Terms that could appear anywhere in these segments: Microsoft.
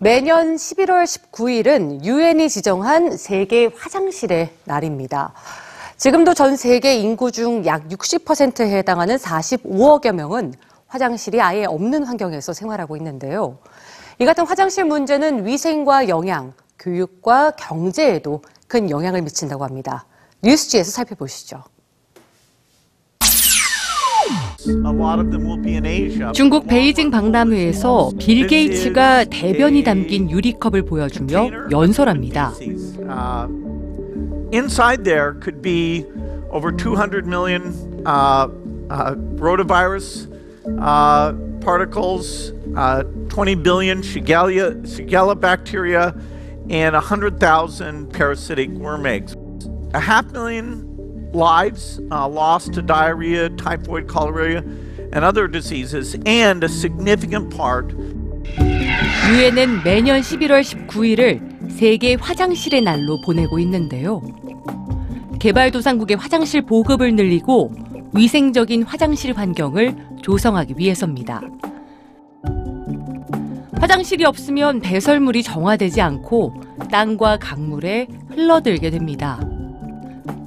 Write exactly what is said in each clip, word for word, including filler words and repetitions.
매년 십일월 십구일은 유엔이 지정한 세계 화장실의 날입니다. 지금도 전 세계 인구 중 약 육십 퍼센트에 해당하는 사십오억여 명은 화장실이 아예 없는 환경에서 생활하고 있는데요. 이 같은 화장실 문제는 위생과 영양, 교육과 경제에도 큰 영향을 미친다고 합니다. 뉴스지에서 살펴보시죠. 중국 베이징 박람회에서 빌 게이츠가 대변이 담긴 유리컵을 보여주며 연설합니다. Inside there could be over two hundred million uh, uh, rotavirus uh, particles, uh, twenty billion Shigella, Shigella bacteria, and one hundred thousand parasitic worm eggs. A half million lives uh, lost to diarrhea, typhoid, cholera, and other diseases, and a significant part. 유엔은 매년 십일월 십구일을 세계 화장실의 날로 보내고 있는데요. 개발도상국의 화장실 보급을 늘리고 위생적인 화장실 환경을 조성하기 위해서입니다. 화장실이 없으면 배설물이 정화되지 않고 땅과 강물에 흘러들게 됩니다.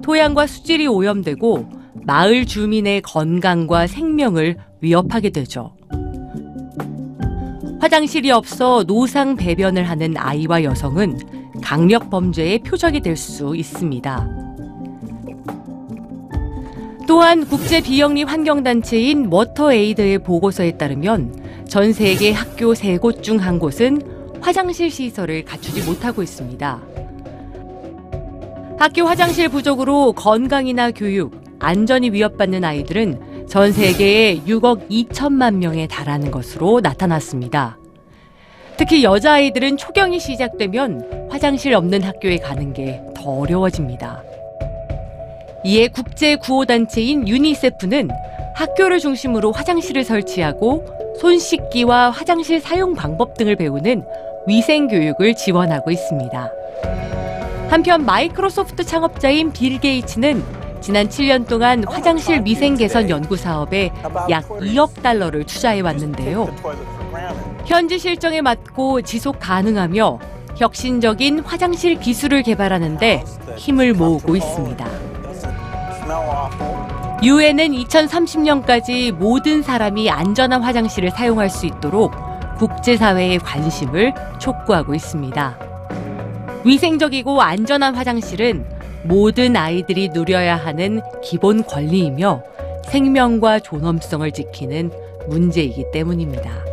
토양과 수질이 오염되고 마을 주민의 건강과 생명을 위협하게 되죠. 화장실이 없어 노상 배변을 하는 아이와 여성은 강력 범죄의 표적이 될 수 있습니다. 또한 국제비영리 환경단체인 워터에이드의 보고서에 따르면 전 세계 학교 세 곳 중 한 곳은 화장실 시설을 갖추지 못하고 있습니다. 학교 화장실 부족으로 건강이나 교육, 안전이 위협받는 아이들은 전 세계에 육억 이천만 명에 달하는 것으로 나타났습니다. 특히 여자아이들은 초경이 시작되면 화장실 없는 학교에 가는 게 더 어려워집니다. 이에 국제구호단체인 유니세프는 학교를 중심으로 화장실을 설치하고 손 씻기와 화장실 사용 방법 등을 배우는 위생교육을 지원하고 있습니다. 한편 마이크로소프트 창업자인 빌 게이츠는 지난 칠 년 동안 화장실 위생 개선 연구 사업에 약 이억 달러를 투자해 왔는데요. 현지 실정에 맞고 지속 가능하며 혁신적인 화장실 기술을 개발하는 데 힘을 모으고 있습니다. 유엔은 이천삼십년까지 모든 사람이 안전한 화장실을 사용할 수 있도록 국제사회의 관심을 촉구하고 있습니다. 위생적이고 안전한 화장실은 모든 아이들이 누려야 하는 기본 권리이며 생명과 존엄성을 지키는 문제이기 때문입니다.